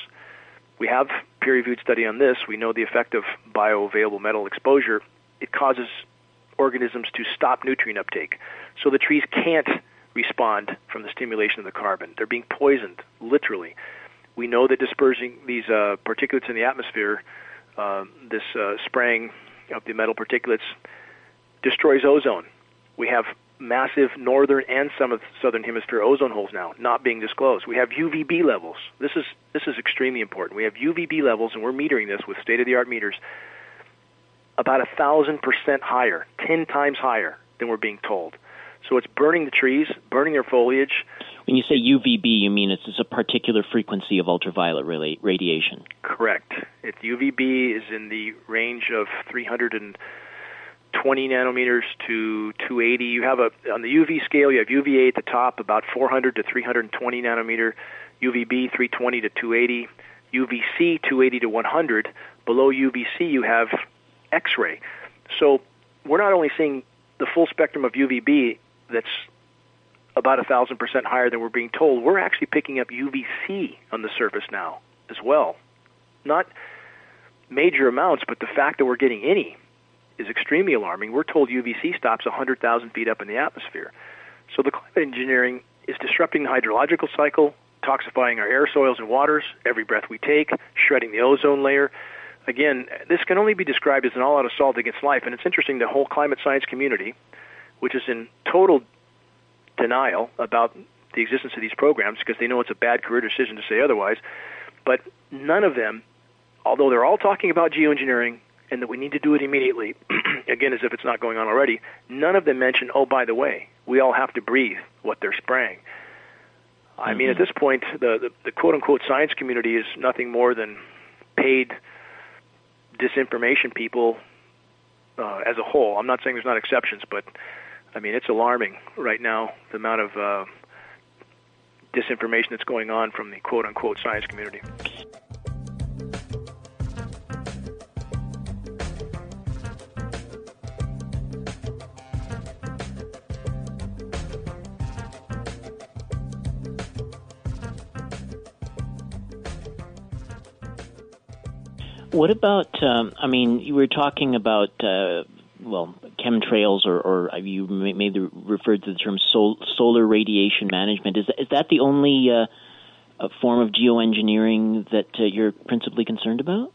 We have peer-reviewed study on this. We know the effect of bioavailable metal exposure. It causes organisms to stop nutrient uptake, so the trees can't respond from the stimulation of the carbon. They're being poisoned, literally. We know that dispersing these uh, particulates in the atmosphere, Uh, this uh, spraying of the metal particulates, destroys ozone. We have massive northern and some of the southern hemisphere ozone holes now not being disclosed. We have U V B levels. This is this is extremely important. We have U V B levels, and we're metering this with state-of-the-art meters, about a thousand percent higher, ten times higher than we're being told. So it's burning the trees, burning their foliage. When you say U V B, you mean it's, it's a particular frequency of ultraviolet radi- radiation. Correct. If U V B is in the range of three hundred twenty nanometers to two eighty, you have a on the U V scale, you have U V A at the top, about four hundred to three hundred twenty nanometer, U V B three twenty to two eighty, U V C two eighty to one hundred. Below U V C, you have X-ray. So we're not only seeing the full spectrum of U V B that's about one thousand percent higher than we're being told, we're actually picking up U V C on the surface now as well. Not major amounts, but the fact that we're getting any is extremely alarming. We're told U V C stops one hundred thousand feet up in the atmosphere. So the climate engineering is disrupting the hydrological cycle, toxifying our air, soils, and waters, every breath we take, shredding the ozone layer. Again, this can only be described as an all-out assault against life, and it's interesting, the whole climate science community, which is in total denial about the existence of these programs because they know it's a bad career decision to say otherwise, but none of them, although they're all talking about geoengineering and that we need to do it immediately, again, as if it's not going on already, none of them mention, oh, by the way, we all have to breathe what they're spraying. Mm-hmm. I mean, at this point, the, the, the quote-unquote science community is nothing more than paid disinformation people uh, as a whole. I'm not saying there's not exceptions, but I mean, it's alarming right now, the amount of uh, disinformation that's going on from the quote-unquote science community. What about, um, I mean, you were talking about, uh, well, chemtrails, or, or you may have referred to the term sol- solar radiation management. Is that, is that the only uh, form of geoengineering that uh, you're principally concerned about?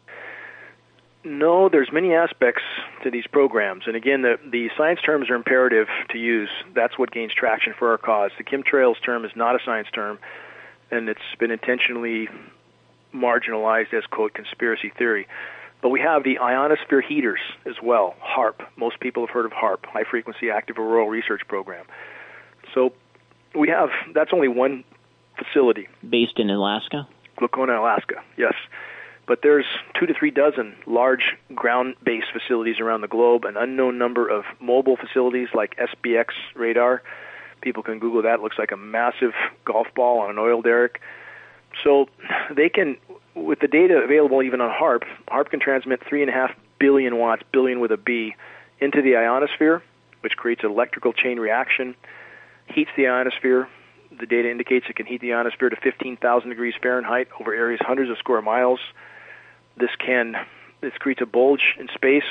No, there's many aspects to these programs. And again, the, the science terms are imperative to use. That's what gains traction for our cause. The chemtrails term is not a science term, and it's been intentionally marginalized as, quote, conspiracy theory. But we have the ionosphere heaters as well, HAARP. Most people have heard of HAARP, High Frequency Active Auroral Research Program. So we have, that's only one facility. Based in Alaska? Glacona, Alaska, yes. But there's two to three dozen large ground-based facilities around the globe, an unknown number of mobile facilities like S B X radar. People can Google that. It looks like a massive golf ball on an oil derrick. So they can, with the data available even on HAARP, HAARP can transmit three point five billion watts, billion with a B, into the ionosphere, which creates an electrical chain reaction, heats the ionosphere. The data indicates it can heat the ionosphere to fifteen thousand degrees Fahrenheit over areas hundreds of square miles. This can, this creates a bulge in space,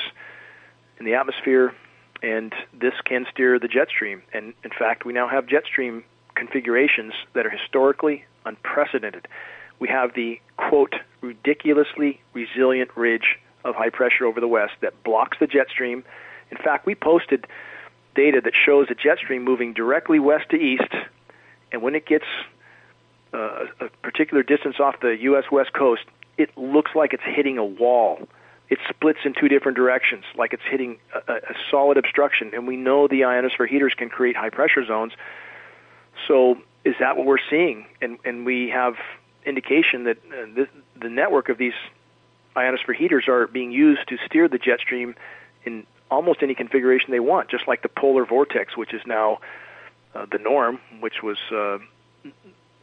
in the atmosphere, and this can steer the jet stream. And in fact, we now have jet stream configurations that are historically unprecedented. We have the, quote, ridiculously resilient ridge of high pressure over the west that blocks the jet stream. In fact, we posted data that shows a jet stream moving directly west to east, and when it gets uh, a particular distance off the U S west coast, it looks like it's hitting a wall. It splits in two different directions, like it's hitting a, a solid obstruction, and we know the ionosphere heaters can create high pressure zones. So is that what we're seeing? And, and we have indication that uh, this, the network of these ionosphere heaters are being used to steer the jet stream in almost any configuration they want, just like the polar vortex, which is now uh, the norm, which was uh,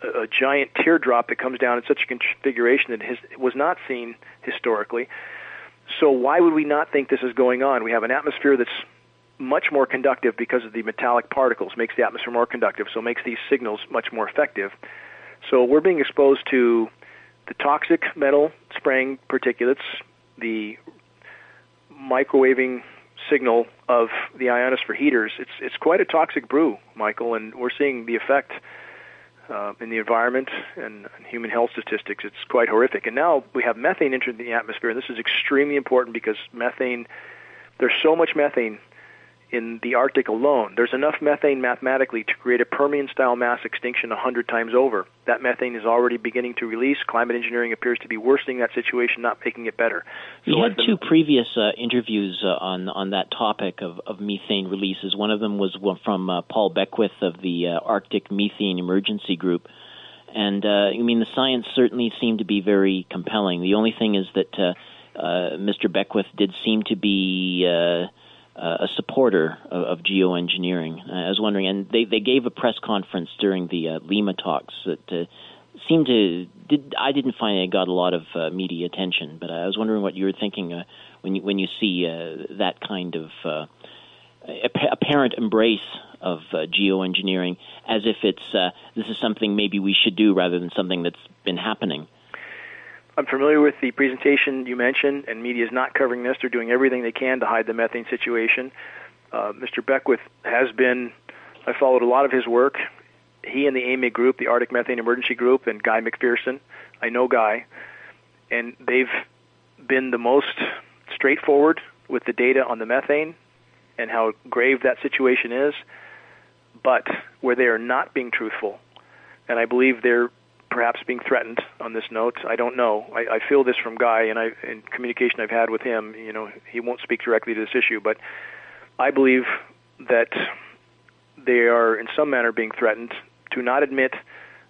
a, a giant teardrop that comes down in such a configuration that his, was not seen historically. So why would we not think this is going on? We have an atmosphere that's much more conductive because of the metallic particles, makes the atmosphere more conductive, so makes these signals much more effective. So we're being exposed to the toxic metal spraying particulates, the microwaving signal of the ionosphere heaters. It's it's quite a toxic brew, Michael, and we're seeing the effect uh, in the environment and human health statistics. It's quite horrific. And now we have methane entering the atmosphere, and this is extremely important because methane, there's so much methane in the Arctic alone, there's enough methane mathematically to create a Permian-style mass extinction one hundred times over. That methane is already beginning to release. Climate engineering appears to be worsening that situation, not making it better. So you had two previous uh, interviews uh, on on that topic of, of methane releases. One of them was from uh, Paul Beckwith of the uh, Arctic Methane Emergency Group. And, uh, I mean, the science certainly seemed to be very compelling. The only thing is that uh, uh, Mister Beckwith did seem to be uh, a supporter of, of geoengineering. I was wondering, and they, they gave a press conference during the uh, Lima talks that uh, seemed to, did, I didn't find it got a lot of uh, media attention, but I was wondering what you were thinking uh, when, you, when you see uh, that kind of uh, apparent embrace of uh, geoengineering, as if it's uh, this is something maybe we should do rather than something that's been happening. I'm familiar with the presentation you mentioned, and media is not covering this. They're doing everything they can to hide the methane situation. Uh, Mister Beckwith has been, I followed a lot of his work. He and the A M E group, the Arctic Methane Emergency Group, and Guy McPherson, I know Guy, and they've been the most straightforward with the data on the methane and how grave that situation is. But where they are not being truthful, and I believe they're perhaps being threatened on this note, I don't know. I, I feel this from Guy, and I, in communication I've had with him, you know, he won't speak directly to this issue, but I believe that they are in some manner being threatened. To not admit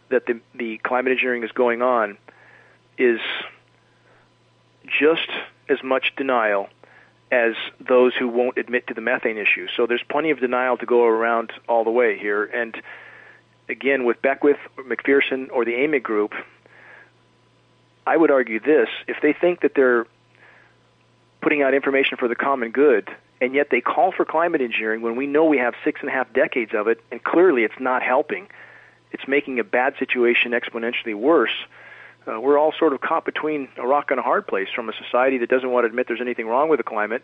that the, the climate engineering is going on is just as much denial as those who won't admit to the methane issue. So there's plenty of denial to go around all the way here. And again, with Beckwith, or McPherson, or the A M I G group, I would argue this. If they think that they're putting out information for the common good, and yet they call for climate engineering when we know we have six and a half decades of it, and clearly it's not helping, it's making a bad situation exponentially worse. Uh, we're all sort of caught between a rock and a hard place, from a society that doesn't want to admit there's anything wrong with the climate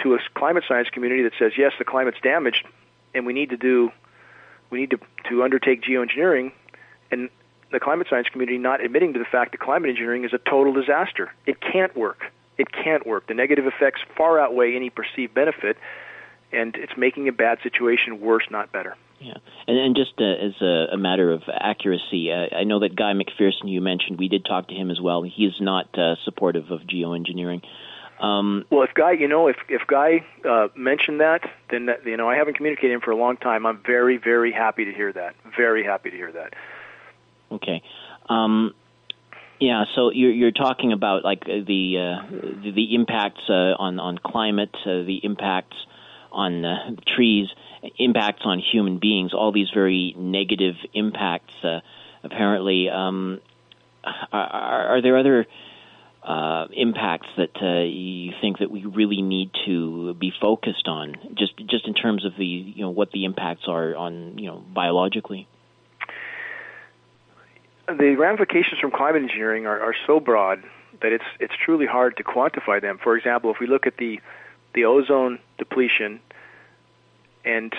to a climate science community that says, yes, the climate's damaged and we need to do, we need to, to undertake geoengineering, and the climate science community not admitting to the fact that climate engineering is a total disaster. It can't work. It can't work. The negative effects far outweigh any perceived benefit, and it's making a bad situation worse, not better. Yeah, and, and just uh, as a, a matter of accuracy, uh, I know that Guy McPherson, you mentioned, we did talk to him as well. He is not uh, supportive of geoengineering. Um, well, if Guy, you know, if if Guy uh, mentioned that, then that, you know, I haven't communicated him for a long time. I'm very, very happy to hear that. Very happy to hear that. Okay. Um, yeah. So you're you're talking about like the uh, the, the impacts uh, on on climate, uh, the impacts on uh, trees, impacts on human beings, all these very negative impacts, uh, apparently. Um, are, are there other uh, impacts that uh, you think that we really need to be focused on, just just in terms of the, you know, what the impacts are on, you know, biologically? The ramifications from climate engineering are, are so broad that it's it's truly hard to quantify them. For example, if we look at the the ozone depletion and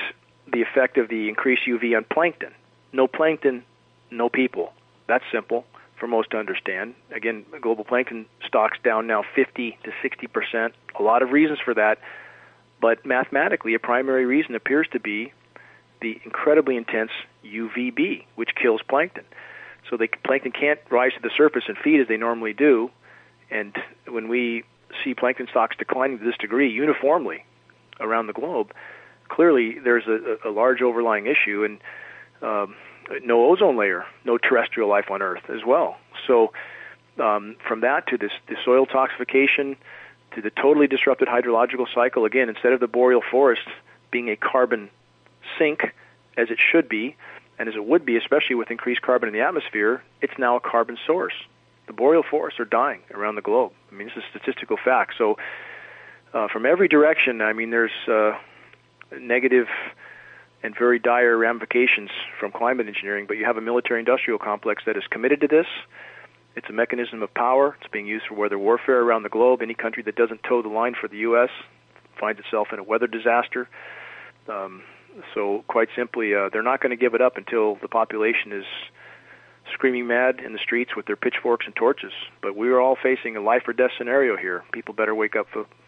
the effect of the increased U V on plankton. No plankton, no people. That's simple for most to understand. Again, global plankton stock's down now fifty to sixty percent. A lot of reasons for that, but mathematically, a primary reason appears to be the incredibly intense U V B, which kills plankton. So the plankton can't rise to the surface and feed as they normally do, and when we see plankton stocks declining to this degree uniformly around the globe, clearly there's a, a large overlying issue, and um, no ozone layer, no terrestrial life on Earth as well. So um, from that to this, the soil toxification, to the totally disrupted hydrological cycle, again, instead of the boreal forest being a carbon sink, as it should be, and as it would be, especially with increased carbon in the atmosphere, it's now a carbon source. The boreal forests are dying around the globe. I mean, this is a statistical fact. So uh, from every direction, I mean, there's uh, negative and very dire ramifications from climate engineering, but you have a military-industrial complex that is committed to this. It's a mechanism of power. It's being used for weather warfare around the globe. Any country that doesn't toe the line for the U S finds itself in a weather disaster. Um, so quite simply, uh, they're not going to give it up until the population is screaming mad in the streets with their pitchforks and torches. But we are all facing a life or death scenario here. People better wake up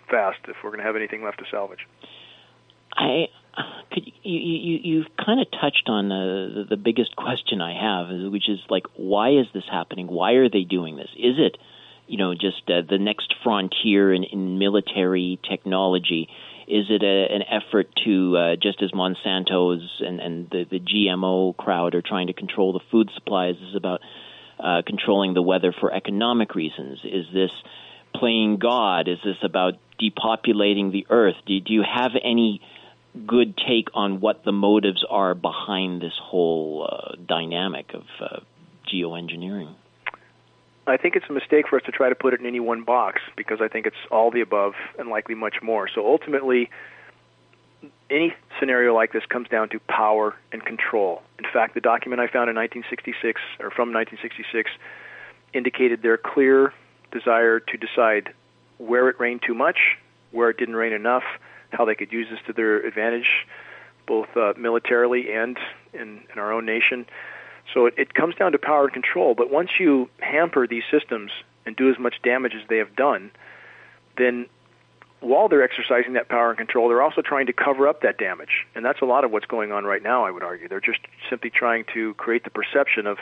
fast if we're going to have anything left to salvage. I could you, you you've kind of touched on the, the biggest question I have, which is like, why is this happening? Why are they doing this? Is it, you know, just uh, the next frontier in, in military technology? Is it a, an effort to, uh, just as Monsanto's and, and the, the G M O crowd are trying to control the food supplies, is about uh, controlling the weather for economic reasons? Is this playing God? Is this about depopulating the earth? Do, do you have any good take on what the motives are behind this whole uh, dynamic of uh, geoengineering? I think it's a mistake for us to try to put it in any one box, because I think it's all the above and likely much more. So ultimately, any scenario like this comes down to power and control. In fact, the document I found in nineteen sixty-six, or from nineteen sixty-six, indicated their clear desire to decide where it rained too much, where it didn't rain enough, how they could use this to their advantage, both uh, militarily and in, in our own nation. So it, it comes down to power and control. But once you hamper these systems and do as much damage as they have done, then while they're exercising that power and control, they're also trying to cover up that damage. And that's a lot of what's going on right now, I would argue. They're just simply trying to create the perception of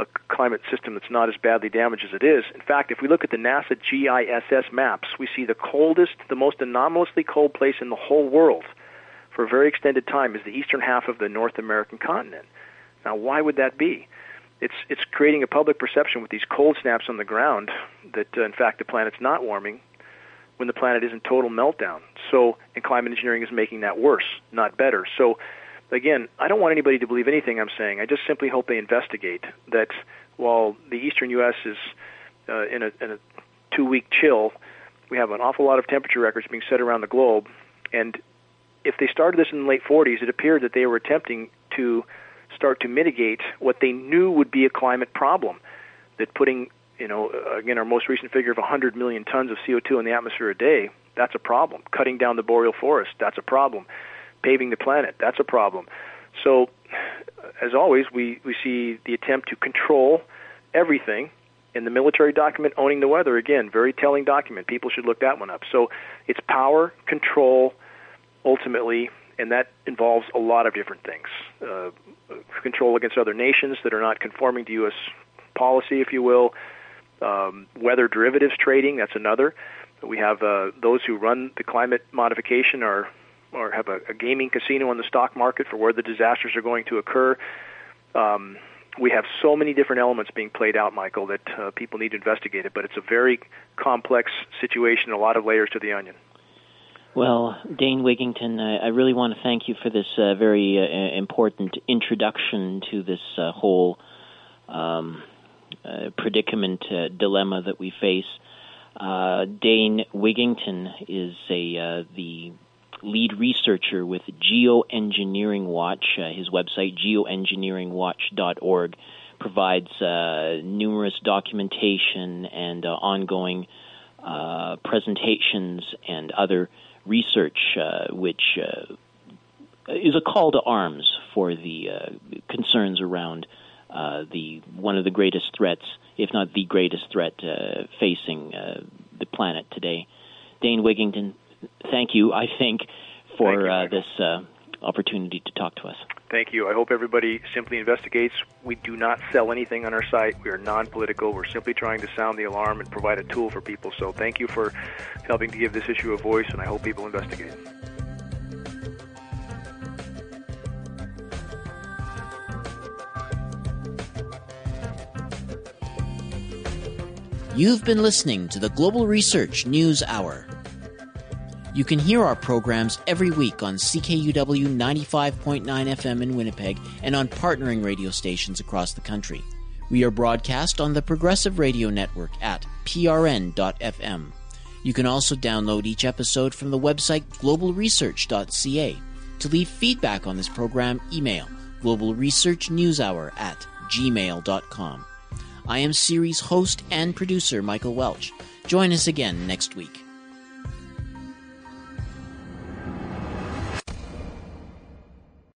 a climate system that's not as badly damaged as it is. In fact, if we look at the NASA G I S S maps, we see the coldest, the most anomalously cold place in the whole world for a very extended time is the eastern half of the North American continent. Now, why would that be? It's it's creating a public perception with these cold snaps on the ground that, uh, in fact, the planet's not warming when the planet is in total meltdown. So, and climate engineering is making that worse, not better. So, again, I don't want anybody to believe anything I'm saying. I just simply hope they investigate that while the eastern U S is uh, in a, in a two-week chill, we have an awful lot of temperature records being set around the globe. And if they started this in the late forties, it appeared that they were attempting to start to mitigate what they knew would be a climate problem, that putting, you know, again, our most recent figure of one hundred million tons of C O two in the atmosphere a day, that's a problem. Cutting down the boreal forest, that's a problem. Paving the planet, that's a problem. So, as always, we, we see the attempt to control everything. In the military document, Owning the Weather, again, very telling document. People should look that one up. So it's power, control, ultimately, and that involves a lot of different things. Uh, control against other nations that are not conforming to U S policy, if you will. Um, weather derivatives trading, that's another. We have uh, those who run the climate modification are, or have a, a gaming casino on the stock market for where the disasters are going to occur. Um, we have so many different elements being played out, Michael, that uh, people need to investigate it. But it's a very complex situation, a lot of layers to the onion. Well, Dane Wigington, I, I really want to thank you for this uh, very uh, important introduction to this uh, whole um, uh, predicament, uh, dilemma that we face. Uh, Dane Wigington is a uh, the lead researcher with Geoengineering Watch. Uh, his website, geoengineering watch dot org, provides uh, numerous documentation and uh, ongoing uh, presentations and other research, uh, which uh, is a call to arms for the uh, concerns around uh, the one of the greatest threats, if not the greatest threat, uh, facing uh, the planet today. Dane Wigington, thank you, I think, for you, uh, this uh, opportunity to talk to us. Thank you. I hope everybody simply investigates. We do not sell anything on our site. We are non-political. We're simply trying to sound the alarm and provide a tool for people. So thank you for helping to give this issue a voice, and I hope people investigate. You've been listening to the Global Research News Hour. You can hear our programs every week on C K U W ninety-five point nine F M in Winnipeg and on partnering radio stations across the country. We are broadcast on the Progressive Radio Network at p r n dot f m. You can also download each episode from the website global research dot c a. To leave feedback on this program, email globalresearchnewshour at gmail dot com. I am series host and producer Michael Welch. Join us again next week.